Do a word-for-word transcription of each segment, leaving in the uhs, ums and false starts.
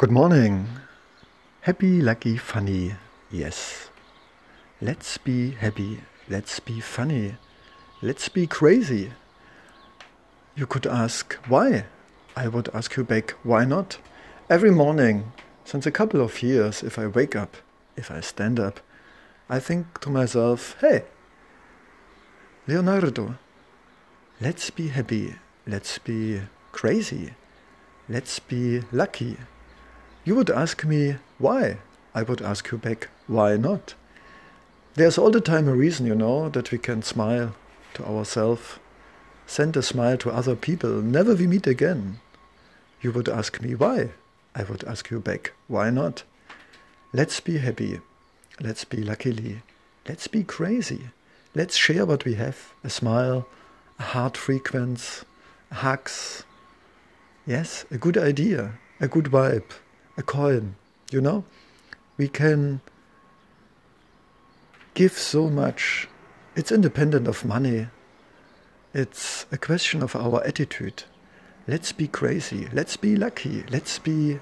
Good morning. Happy, lucky, funny. Yes. Let's be happy. Let's be funny. Let's be crazy. You could ask why. I would ask you back, why not? Every morning, since a couple of years, if I wake up, if I stand up, I think to myself, hey, Leonardo, let's be happy. Let's be crazy. Let's be lucky. You would ask me why. I would ask you back, why not? There's all the time a reason, you know, that we can smile to ourselves, send a smile to other people, never we meet again. You would ask me why. I would ask you back, why not? Let's be happy. Let's be luckily. Let's be crazy. Let's share what we have. A smile, a heart frequency, hugs. Yes, a good idea, a good vibe. A coin, you know, we can give so much. It's independent of money. It's a question of our attitude. Let's be crazy. Let's be lucky. Let's be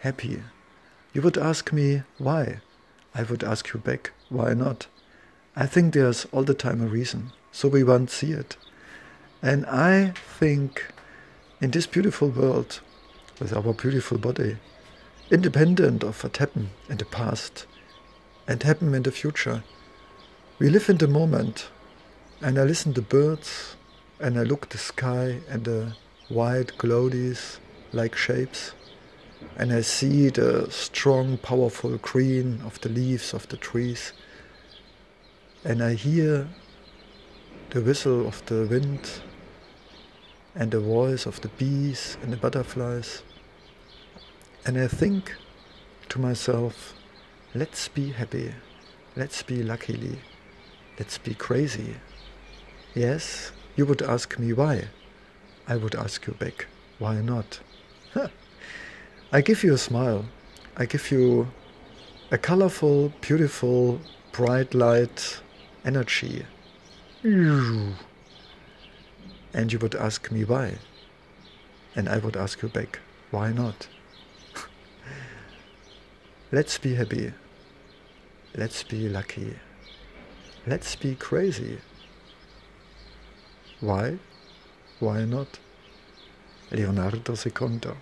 happy. You would ask me why. I would ask you back, why not? I think there's all the time a reason, so we won't see it. And I think in this beautiful world, with our beautiful body, independent of what happened in the past and happened in the future. We live in the moment, and I listen to birds, and I look the sky and the white cloudies like shapes, and I see the strong, powerful green of the leaves of the trees, and I hear the whistle of the wind and the voice of the bees and the butterflies. And I think to myself, let's be happy, let's be luckily, let's be crazy. Yes, you would ask me why. I would ask you back, why not? Huh. I give you a smile. I give you a colorful, beautiful, bright light energy. And you would ask me why. And I would ask you back, why not? Let's be happy. Let's be lucky. Let's be crazy. Why? Why not? Leonardo Secondo.